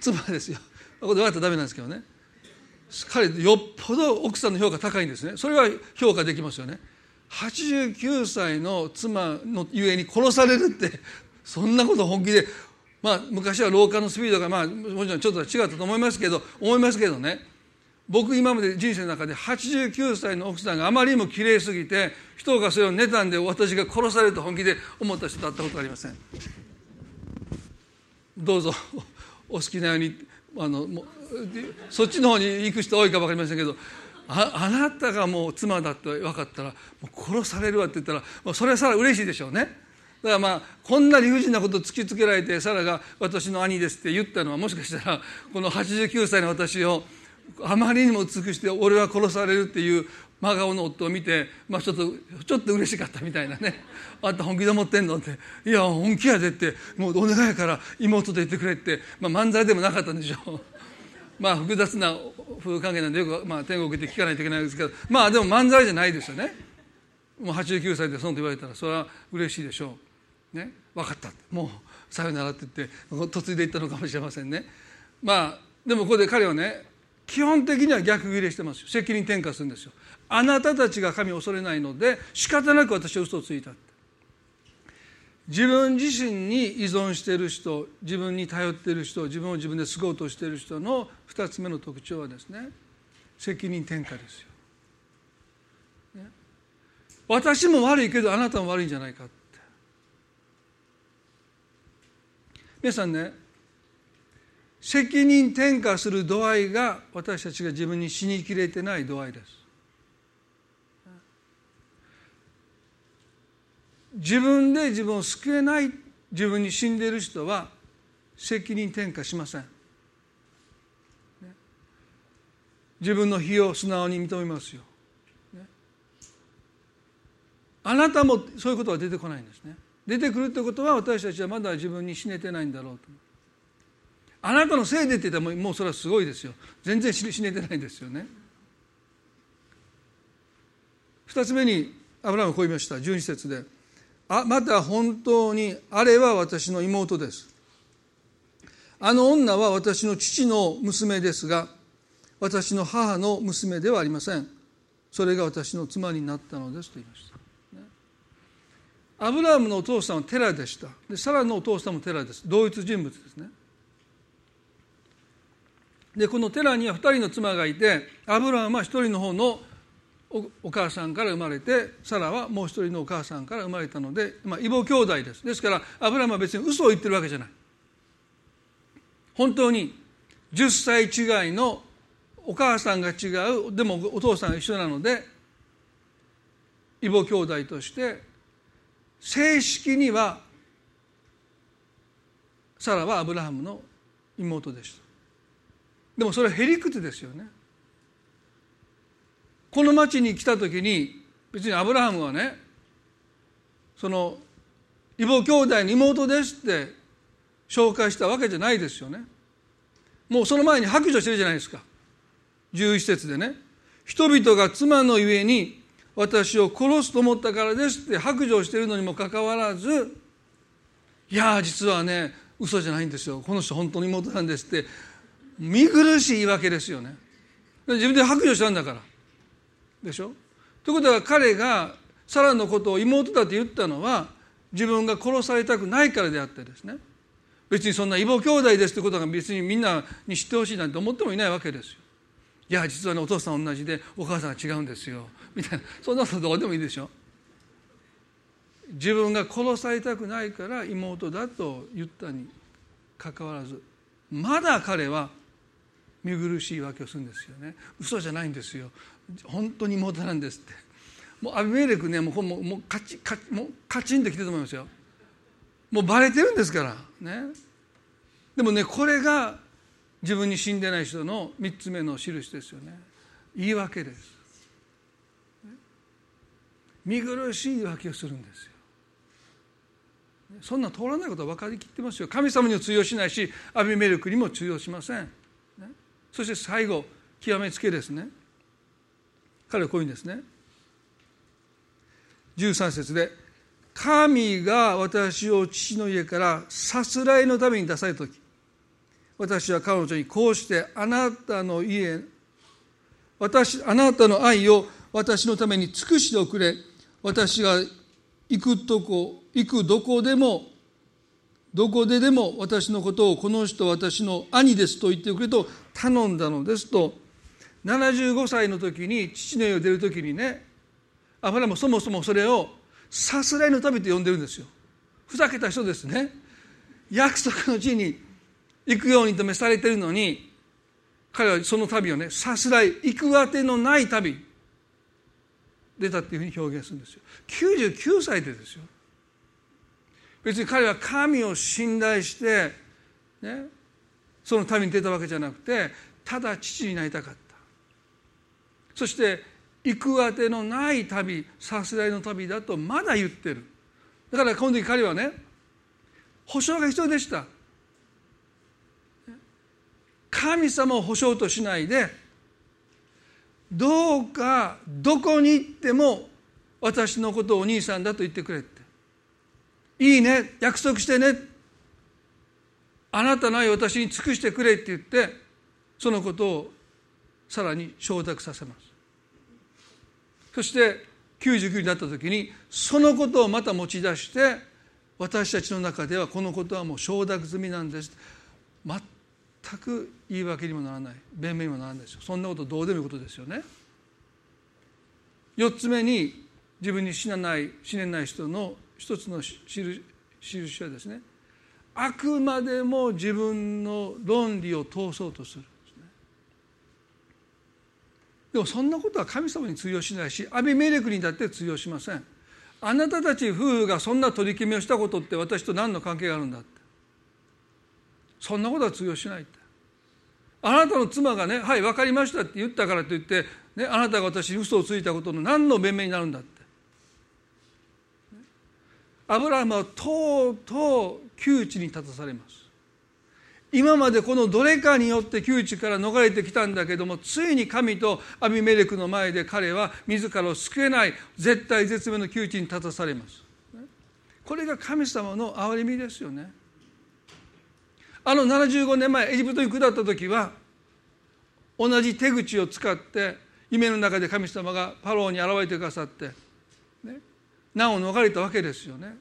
妻ですよ。これ分かったらダメなんですけどね。彼よっぽど奥さんの評価高いんですね。それは評価できますよね。89歳の妻のゆえに殺されるって、そんなこと本気で、まあ昔は老化のスピードが、まあもちろんちょっと違ったと思いますけどね。僕今まで人生の中で89歳の奥さんがあまりにも綺麗すぎて、人がそれを妬んで私が殺されると本気で思った人と会ったことがありません。どうぞお好きなように、そっちの方に行く人多いか分かりませんけど、 あなたがもう妻だって分かったら、もう殺されるわって言ったら、もうそれはさら嬉しいでしょうね。だからまあこんな理不尽なことを突きつけられて、サラが私の兄ですって言ったのは、もしかしたらこの89歳の私をあまりにも美しくして俺は殺されるっていう真顔の夫を見て、まあちょっと嬉しかったみたいなね。あんた本気で思ってんのって、いや本気やでって、もうお願いから妹と言ってくれって、まあ、漫才でもなかったんでしょう。まあ複雑な夫婦関係なんでよく、まあ、天国で聞かないといけないですけど、まあでも漫才じゃないですよね。もう89歳でそんと言われたらそれは嬉しいでしょうね。分かったって、もうさよならって言って嫁いでいったのかもしれませんね。まあでもここで彼はね、基本的には逆ギレしてますよ。責任転嫁するんですよ。あなたたちが神を恐れないので仕方なく私は嘘をついたって。自分自身に依存している人、自分に頼っている人、自分を自分で救おうとしている人の2つ目の特徴はですね、責任転嫁ですよ、ね、私も悪いけどあなたも悪いんじゃないかって。皆さんね、責任転嫁する度合いが私たちが自分に死にきれてない度合いです。自分で自分を救えない自分に死んでいる人は責任転嫁しません。自分の非を素直に認めますよ。あなたもそういうことは出てこないんですね。出てくるってことは、私たちはまだ自分に死ねてないんだろうと。あなたのせいでって言ったらもうそれはすごいですよ。全然死ねてないですよね。二つ目にアブラハムはこう言いました。12節で、また本当にあれは私の妹です。あの女は私の父の娘ですが、私の母の娘ではありません。それが私の妻になったのですと言いました。ね、アブラハムのお父さんはテラでした。でサラのお父さんもテラです。同一人物ですね。でこのテラには2人の妻がいて、アブラハムは1人の方のお母さんから生まれて、サラはもう一人のお母さんから生まれたので、異母兄弟です。ですからアブラハムは別に嘘を言ってるわけじゃない。本当に10歳違いの、お母さんが違う、でもお父さんが一緒なので異母兄弟として、正式にはサラはアブラハムの妹でした。でもそれはへりくつですよね。この町に来た時に別にアブラハムはね、その異母兄弟の妹ですって紹介したわけじゃないですよね。もうその前に白状してるじゃないですか。11節でね、人々が妻のゆえに私を殺すと思ったからですって白状しているのにもかかわらず、いや実はね嘘じゃないんですよ、この人本当に妹なんですって見苦しい言い訳ですよね。自分で白状したんだからでしょ。ということは彼がサラのことを妹だと言ったのは、自分が殺されたくないからであってですね、別にそんな異母兄弟ですってことが別にみんなに知ってほしいなんて思ってもいないわけですよ。いや実はねお父さん同じでお母さんが違うんですよみたいな、そんなことどうでもいいでしょ。自分が殺されたくないから妹だと言ったにかかわらず、まだ彼は見苦しいわけをするんですよね。嘘じゃないんですよ、本当に妹なんですって。もうアビメレクね、もうカチンときてると思いますよ。もうバレてるんですからね。でもね、これが自分に死んでない人の3つ目の印ですよね。言い訳です。見苦しい言い訳をするんですよ。そんな通らないことは分かりきってますよ。神様にも通用しないし、アビメレクにも通用しません、ね。そして最後、極めつけですね。彼はこういうんですね。13節で、神が私を父の家からさすらいのために出されたとき、私は彼女にこうして、あなたの愛を私のために尽くしておくれ。私が行くどこででも私のことを、この人私の兄ですと言ってくれと頼んだのですと。75歳の時に父の家を出る時にね、アブラハムもそもそもそれをさすらいの旅と呼んでるんですよ。ふざけた人ですね。約束の地に行くようにと召されているのに、彼はその旅をね、さすらい、行くあてのない旅出たっていうふうに表現するんですよ。99歳でですよ。別に彼は神を信頼して、ね、その旅に出たわけじゃなくて、ただ父になりたかった。そして行くあてのない旅、さすらいの旅だとまだ言ってる。だからこの時彼はね、保証が必要でした。神様を保証としないで、どうかどこに行っても私のことをお兄さんだと言ってくれって、いいね、約束してね、あなたの愛を私に尽くしてくれって言って、そのことをさらに承諾させます。そして99になった時にそのことをまた持ち出して、私たちの中ではこのことはもう承諾済みなんです。全く言い訳にもならない、弁明にもならないですよ。そんなことどうでもいいことですよね。4つ目に、自分に死ねない人の一つの印はですね、あくまでも自分の論理を通そうとするんですね。でもそんなことは神様に通用しないし、アビメレクにだって通用しません。あなたたち夫婦がそんな取り決めをしたことって私と何の関係があるんだって、そんなことは通用しないって。あなたの妻がね、はい分かりましたって言ったからといって、ね、あなたが私に嘘をついたことの何の弁明になるんだって。アブラハムはとうとう窮地に立たされます。今までこのどれかによって窮地から逃れてきたんだけども、ついに神とアビメレクの前で彼は自らを救えない、絶対絶命の窮地に立たされます。これが神様の憐れみですよね。75年前エジプトに下った時は、同じ手口を使って夢の中で神様がパローに現れてくださって、ね、難を逃れたわけですよね。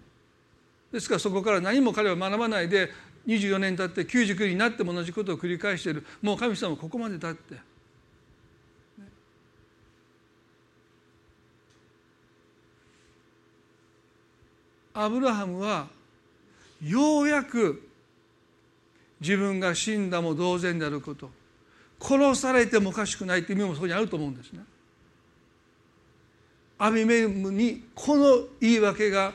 ですからそこから何も彼は学ばないで、24年経って99になっても同じことを繰り返している。もう神様はここまでだって、ね、アブラハムはようやく自分が死んだも同然であること、殺されてもおかしくないという意味もそこにあると思うんですね。アビメレクにこの言い訳が、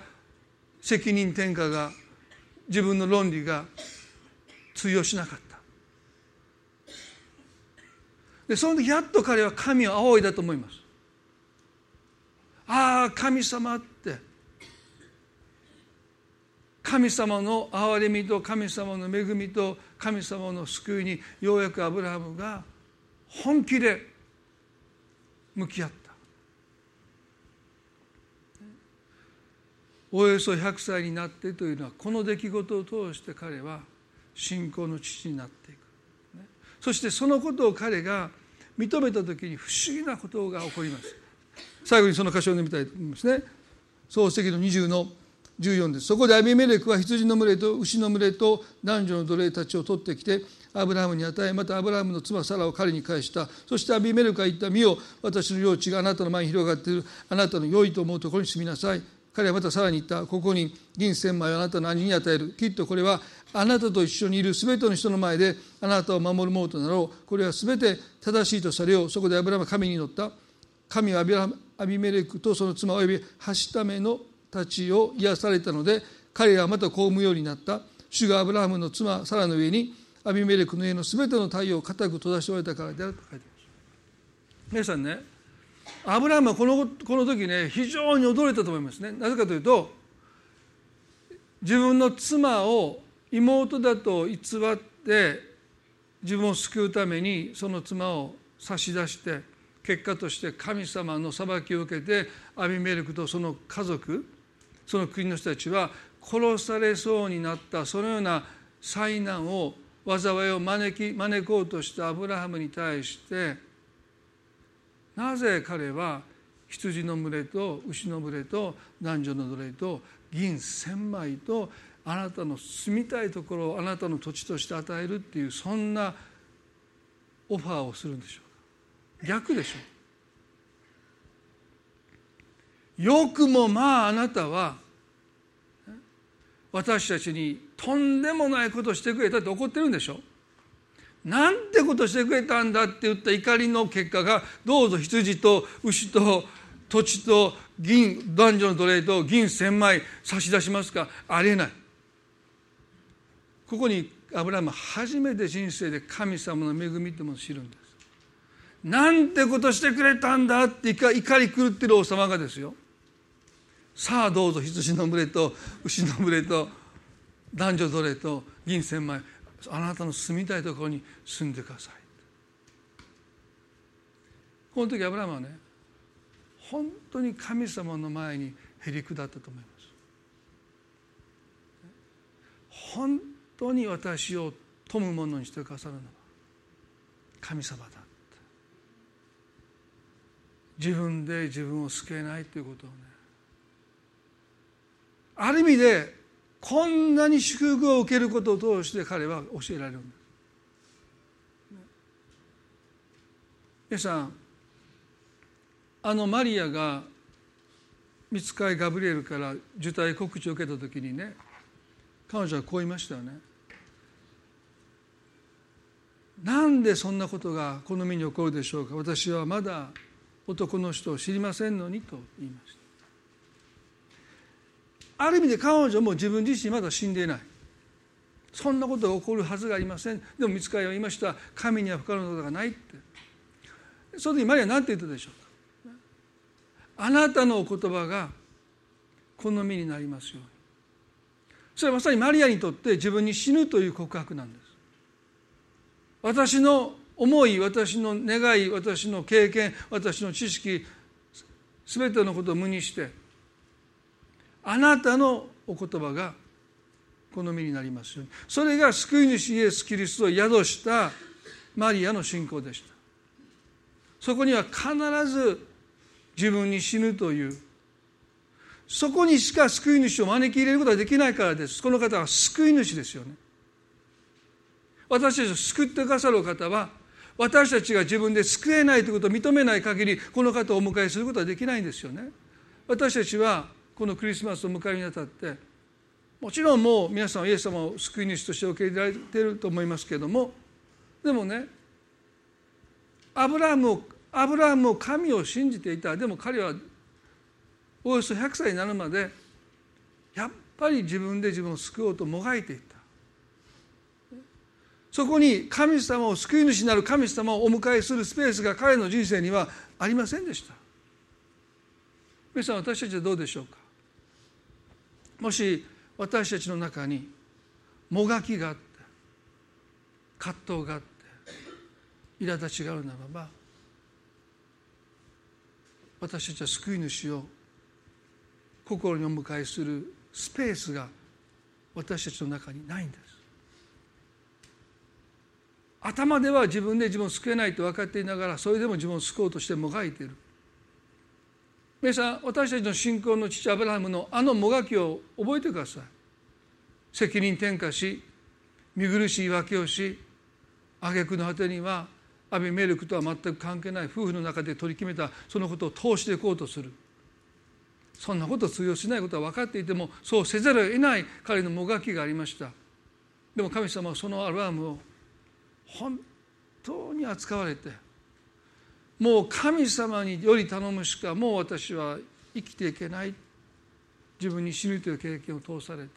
責任転嫁が、自分の論理が通用しなかった。でその時やっと彼は神を仰いだと思います。ああ神様って、神様の憐れみと神様の恵みと神様の救いにようやくアブラハムが本気で向き合った。およそ100歳になってというのは、この出来事を通して彼は信仰の父になっていく。そしてそのことを彼が認めた時に不思議なことが起こります。最後にその箇所を読みたいと思いますね。創世記の20の14です。そこでアビメレクは羊の群れと牛の群れと男女の奴隷たちを取ってきてアブラハムに与え、またアブラハムの妻サラを彼に返した。そしてアビメレクは言った。見よ、私の領地があなたの前に広がっている。あなたの良いと思うところに住みなさい。彼はまたさらに言った。ここに銀1000枚をあなたの兄に与える。きっとこれはあなたと一緒にいるすべての人の前であなたを守るものとなろう。これはすべて正しいとされよう。そこでアブラハムは神に乗った。神はアビメレクとその妻およびはしためのたちを癒されたので、彼らはまたこうむようになった。主がアブラハムの妻サラの上にアビメレクの家のすべての太陽を固く閉ざしておられたからであると書いてます。皆さんね、アブラハムはこの時ね、非常に驚いたと思いますね。なぜかというと、自分の妻を妹だと偽って自分を救うためにその妻を差し出して、結果として神様の裁きを受けてアビメレクとその家族、その国の人たちは殺されそうになった。そのような災難を、災いを招こうとしたアブラハムに対して、なぜ彼は羊の群れと牛の群れと男女の奴隷と銀1000枚と、あなたの住みたいところをあなたの土地として与えるっていう、そんなオファーをするんでしょうか。逆でしょう。よくもまああなたは私たちにとんでもないことをしてくれたって怒ってるんでしょう。なんてことしてくれたんだって言った怒りの結果が、どうぞ羊と牛と土地と銀、男女の奴隷と銀1000枚差し出しますか。ありえない。ここにアブラハム初めて人生で神様の恵みってものを知るんです。なんてことしてくれたんだって怒り狂ってる王様がですよ、さあどうぞ羊の群れと牛の群れと男女奴隷と銀1000枚、あなたの住みたいところに住んでください。この時アブラハムはね、本当に神様の前にへりくだったと思います。本当に私を富むものにしてくださるのは神様だって、自分で自分を救えないということをね、ある意味でこんなに祝福を受けることを通して彼は教えられるんです。皆さん、マリアが御使いガブリエルから受胎告知を受けた時にね、彼女はこう言いましたよね。なんでそんなことがこの身に起こるでしょうか。私はまだ男の人を知りませんのにと言いました。ある意味で彼女も自分自身まだ死んでいない。そんなことが起こるはずがありません。でも御使いは言いました。神には不可能なことがないって。その時マリアは何て言ったでしょうか。あなたのお言葉がこの身になりますように。それはまさにマリアにとって自分に死ぬという告白なんです。私の思い、私の願い、私の経験、私の知識、全てのことを無にして、あなたのお言葉がこの身になりますように。それが救い主イエス・キリストを宿したマリアの信仰でした。そこには必ず自分に死ぬという、そこにしか救い主を招き入れることができないからです。この方は救い主ですよね。私たちを救ってくださるお方は、私たちが自分で救えないということを認めない限り、この方をお迎えすることはできないんですよね。私たちはこのクリスマスを迎えるにあたって、もちろんもう皆さんはイエス様を救い主として受け入れられていると思いますけれども、でもね、アブラハムも神を信じていた。でも彼はおよそ100歳になるまでやっぱり自分で自分を救おうともがいていた。そこに神様を救い主になる神様をお迎えするスペースが彼の人生にはありませんでした。皆さん、私たちはどうでしょうか。もし私たちの中にもがきがあって、葛藤があって、苛立ちがあるならば、私たちは救い主を心にお迎えするスペースが私たちの中にないんです。頭では自分で自分を救えないと分かっていながら、それでも自分を救おうとしてもがいている。皆さん、私たちの信仰の父アブラハムのあのもがきを覚えてください。責任転嫁し、見苦しい訳をし、挙句の果てにはアビメレクとは全く関係ない夫婦の中で取り決めたそのことを通していこうとする。そんなことを通用しないことは分かっていても、そうせざるを得ない彼のもがきがありました。でも神様はそのアブラハムを本当に扱われて、もう神様により頼むしかもう私は生きていけない、自分に死ぬという経験を通されて、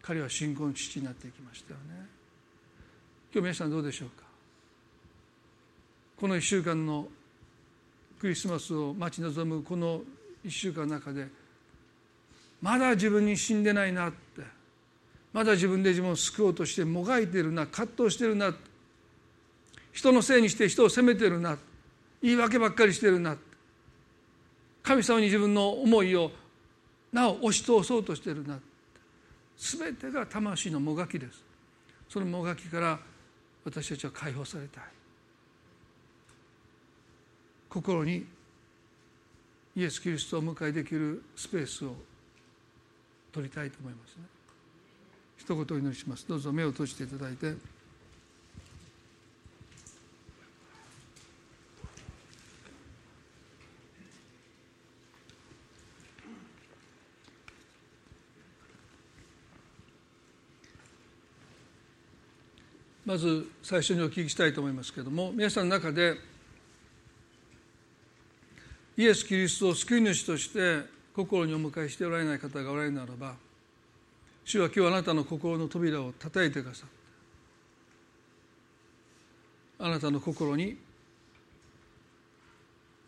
彼は信仰の父になっていきましたよね。今日皆さんどうでしょうか。この1週間のクリスマスを待ち望むこの1週間の中で、まだ自分に死んでないなって、まだ自分で自分を救おうとしてもがいているな、葛藤しているな、人のせいにして人を責めているな、言い訳ばっかりしてるな、神様に自分の思いをなお押し通そうとしてるな、全てが魂のもがきです。そのもがきから私たちは解放されたい。心にイエス・キリストをお迎えできるスペースを取りたいと思いますね。一言お祈りします。どうぞ目を閉じていただいて、まず最初にお聞きしたいと思いますけれども、皆さんの中でイエス・キリストを救い主として心にお迎えしておられない方がおられるならば、主は今日あなたの心の扉を叩いてくださって、あなたの心に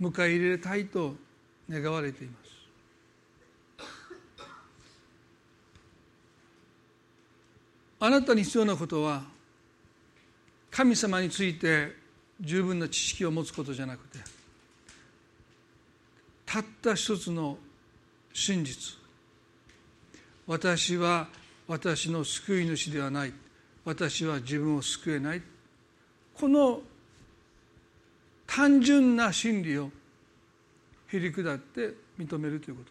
迎え入れたいと願われています。あなたに必要なことは、神様について十分な知識を持つことじゃなくて、たった一つの真実、私は私の救い主ではない、私は自分を救えない、この単純な真理をへりくだって認めるということで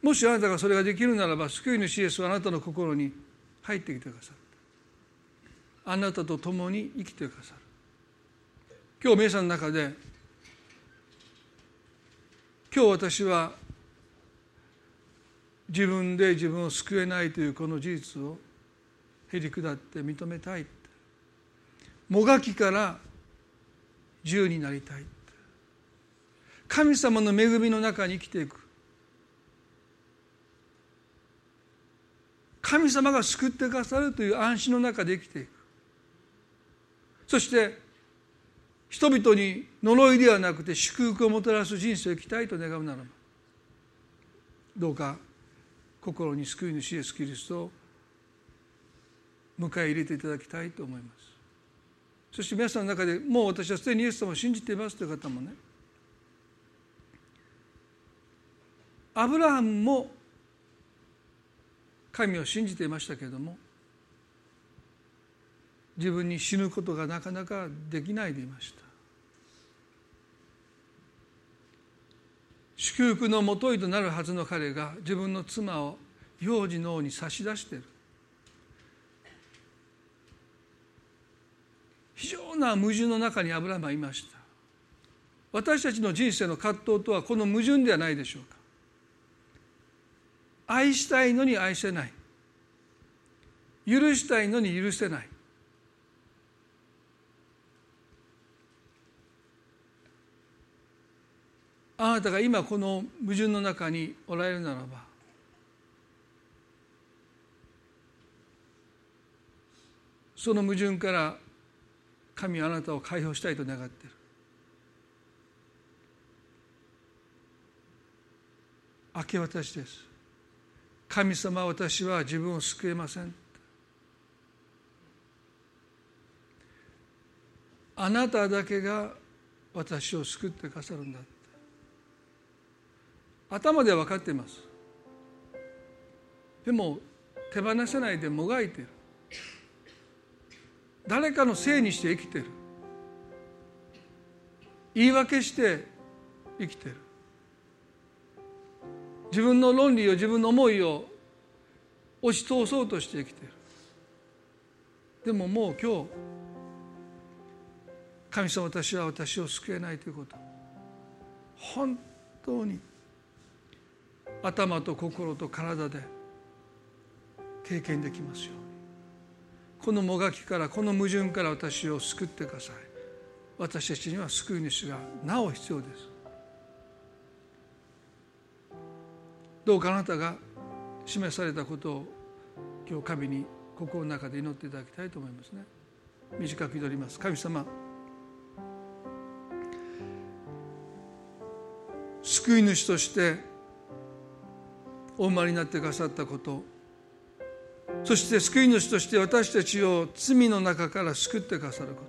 す。もしあなたがそれができるならば、救い主イエスはあなたの心に入ってきてください。あなたと共に生きてくださる。今日皆さんの中で、今日私は自分で自分を救えないというこの事実をへりくだって認めたい、もがきから自由になりたい、神様の恵みの中に生きていく、神様が救ってくださるという安心の中で生きていく。そして人々に呪いではなくて祝福をもたらす人生を生きたいと願うならば、どうか心に救い主イエス・キリストを迎え入れていただきたいと思います。そして皆さんの中で、もう私はすでにイエス様を信じていますという方もね、アブラハムも神を信じていましたけれども、自分に死ぬことがなかなかできないでいました。祝福のもといとなるはずの彼が、自分の妻を幼児の王に差し出している。非常な矛盾の中にアブラハムはいました。私たちの人生の葛藤とはこの矛盾ではないでしょうか。愛したいのに愛せない、許したいのに許せない、あなたが今この矛盾の中におられるならば、その矛盾から神はあなたを解放したいと願っている。明け渡しです。神様、私は自分を救えません。あなただけが私を救ってくださるんだって頭では分かっています。でも手放せないでもがいている。誰かのせいにして生きている。言い訳して生きている。自分の論理を、自分の思いを押し通そうとして生きている。でももう今日、神様、私は私を救えないということ、本当に頭と心と体で経験できますように。このもがきから、この矛盾から私を救ってください。私たちには救い主がなお必要です。どうかあなたが示されたことを今日神に心の中で祈っていただきたいと思いますね。短く祈ります。神様、救い主としてお生まれになってくださったこと、そして救い主として私たちを罪の中から救ってくださるこ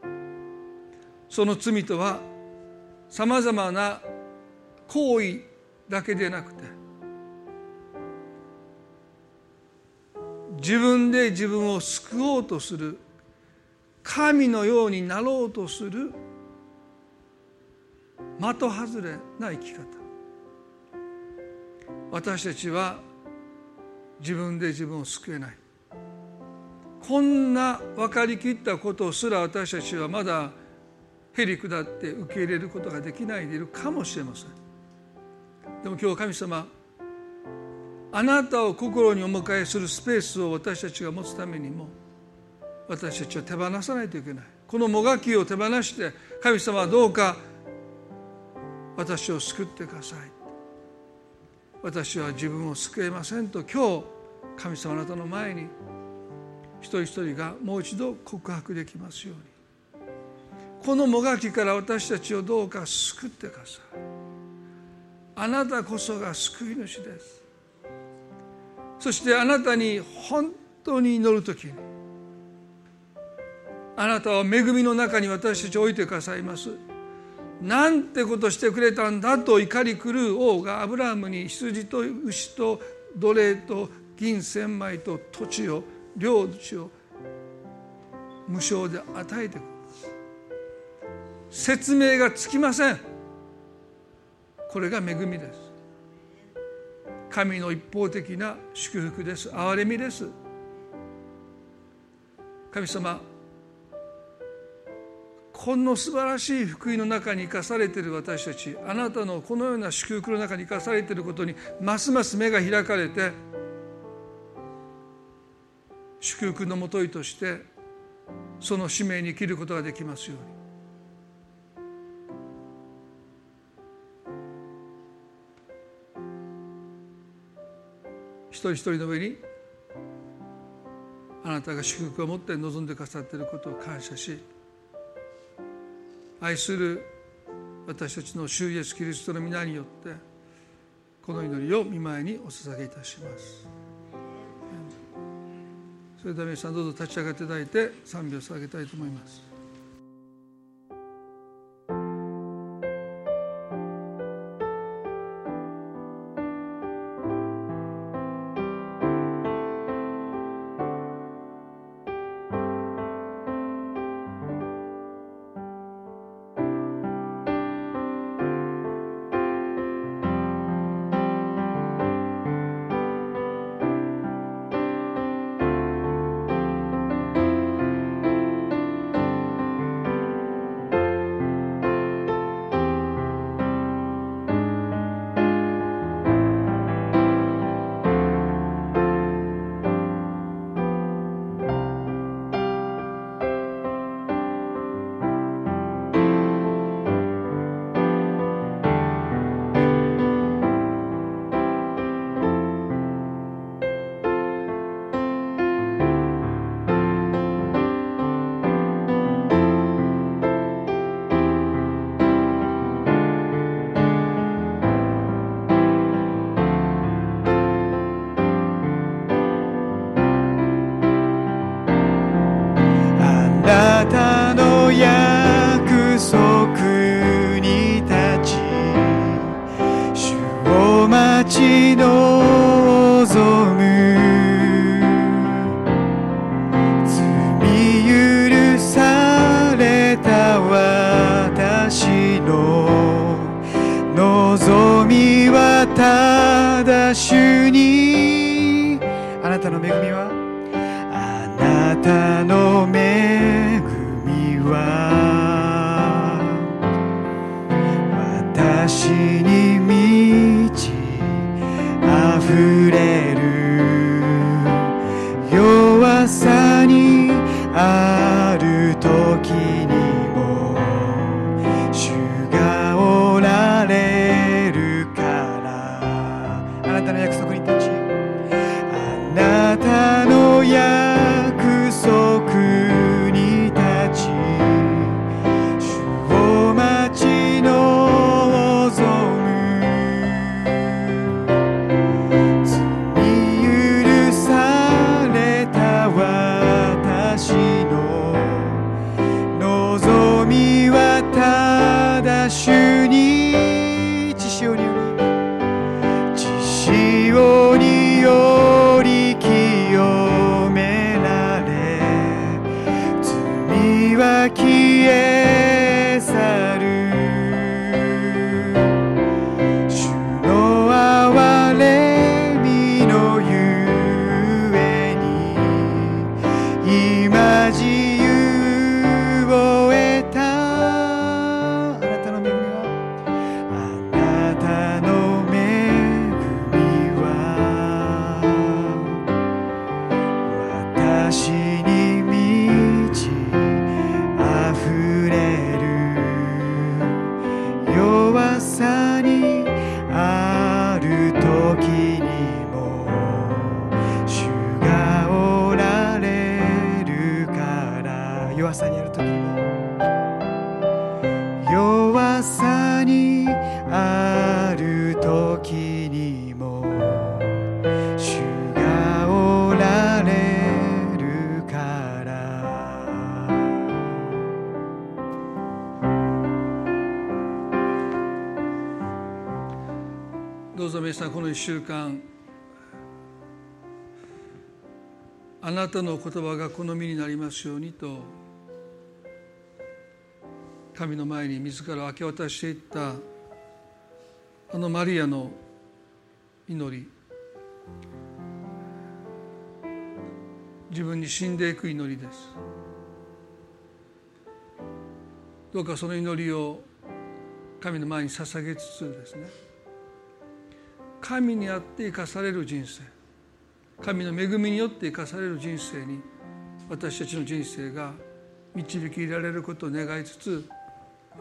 と、その罪とはさまざまな行為だけでなくて、自分で自分を救おうとする、神のようになろうとする的外れな生き方。私たちは自分で自分を救えない。こんな分かりきったことすら私たちはまだへりくだって受け入れることができないでいるかもしれません。でも今日、神様、あなたを心にお迎えするスペースを私たちが持つためにも、私たちは手放さないといけない。このもがきを手放して、神様はどうか私を救ってください、私は自分を救えませんと、今日神様、あなたの前に一人一人がもう一度告白できますように。このもがきから私たちをどうか救ってください。あなたこそが救い主です。そしてあなたに本当に祈るときに、あなたは恵みの中に私たちを置いてくださいます。なんてことしてくれたんだと怒り狂う王が、アブラハムに羊と牛と奴隷と銀千枚と土地を、領地を無償で与えてくる。説明がつきません。これが恵みです。神の一方的な祝福です。憐れみです。神様、この素晴らしい福音の中に生かされている私たち、あなたのこのような祝福の中に生かされていることにますます目が開かれて、祝福のもといとしてその使命に生きることができますように。一人一人の上にあなたが祝福を持って臨んでくださっていることを感謝し、愛する私たちの主イエスキリストの皆によってこの祈りを御前にお捧げいたします。それでは皆さん、どうぞ立ち上がっていただいて賛美を捧げたいと思います。1週間、あなたの言葉が好みになりますようにと神の前に自ら明け渡していったあのマリアの祈り、自分に死んでいく祈りです。どうかその祈りを神の前に捧げつつですね、神にあって生かされる人生、神の恵みによって生かされる人生に私たちの人生が導き入れられることを願いつつ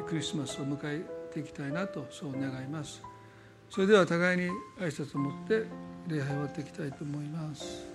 クリスマスを迎えていきたいなと、そう願います。それでは互いに挨拶を持って礼拝を終わっていきたいと思います。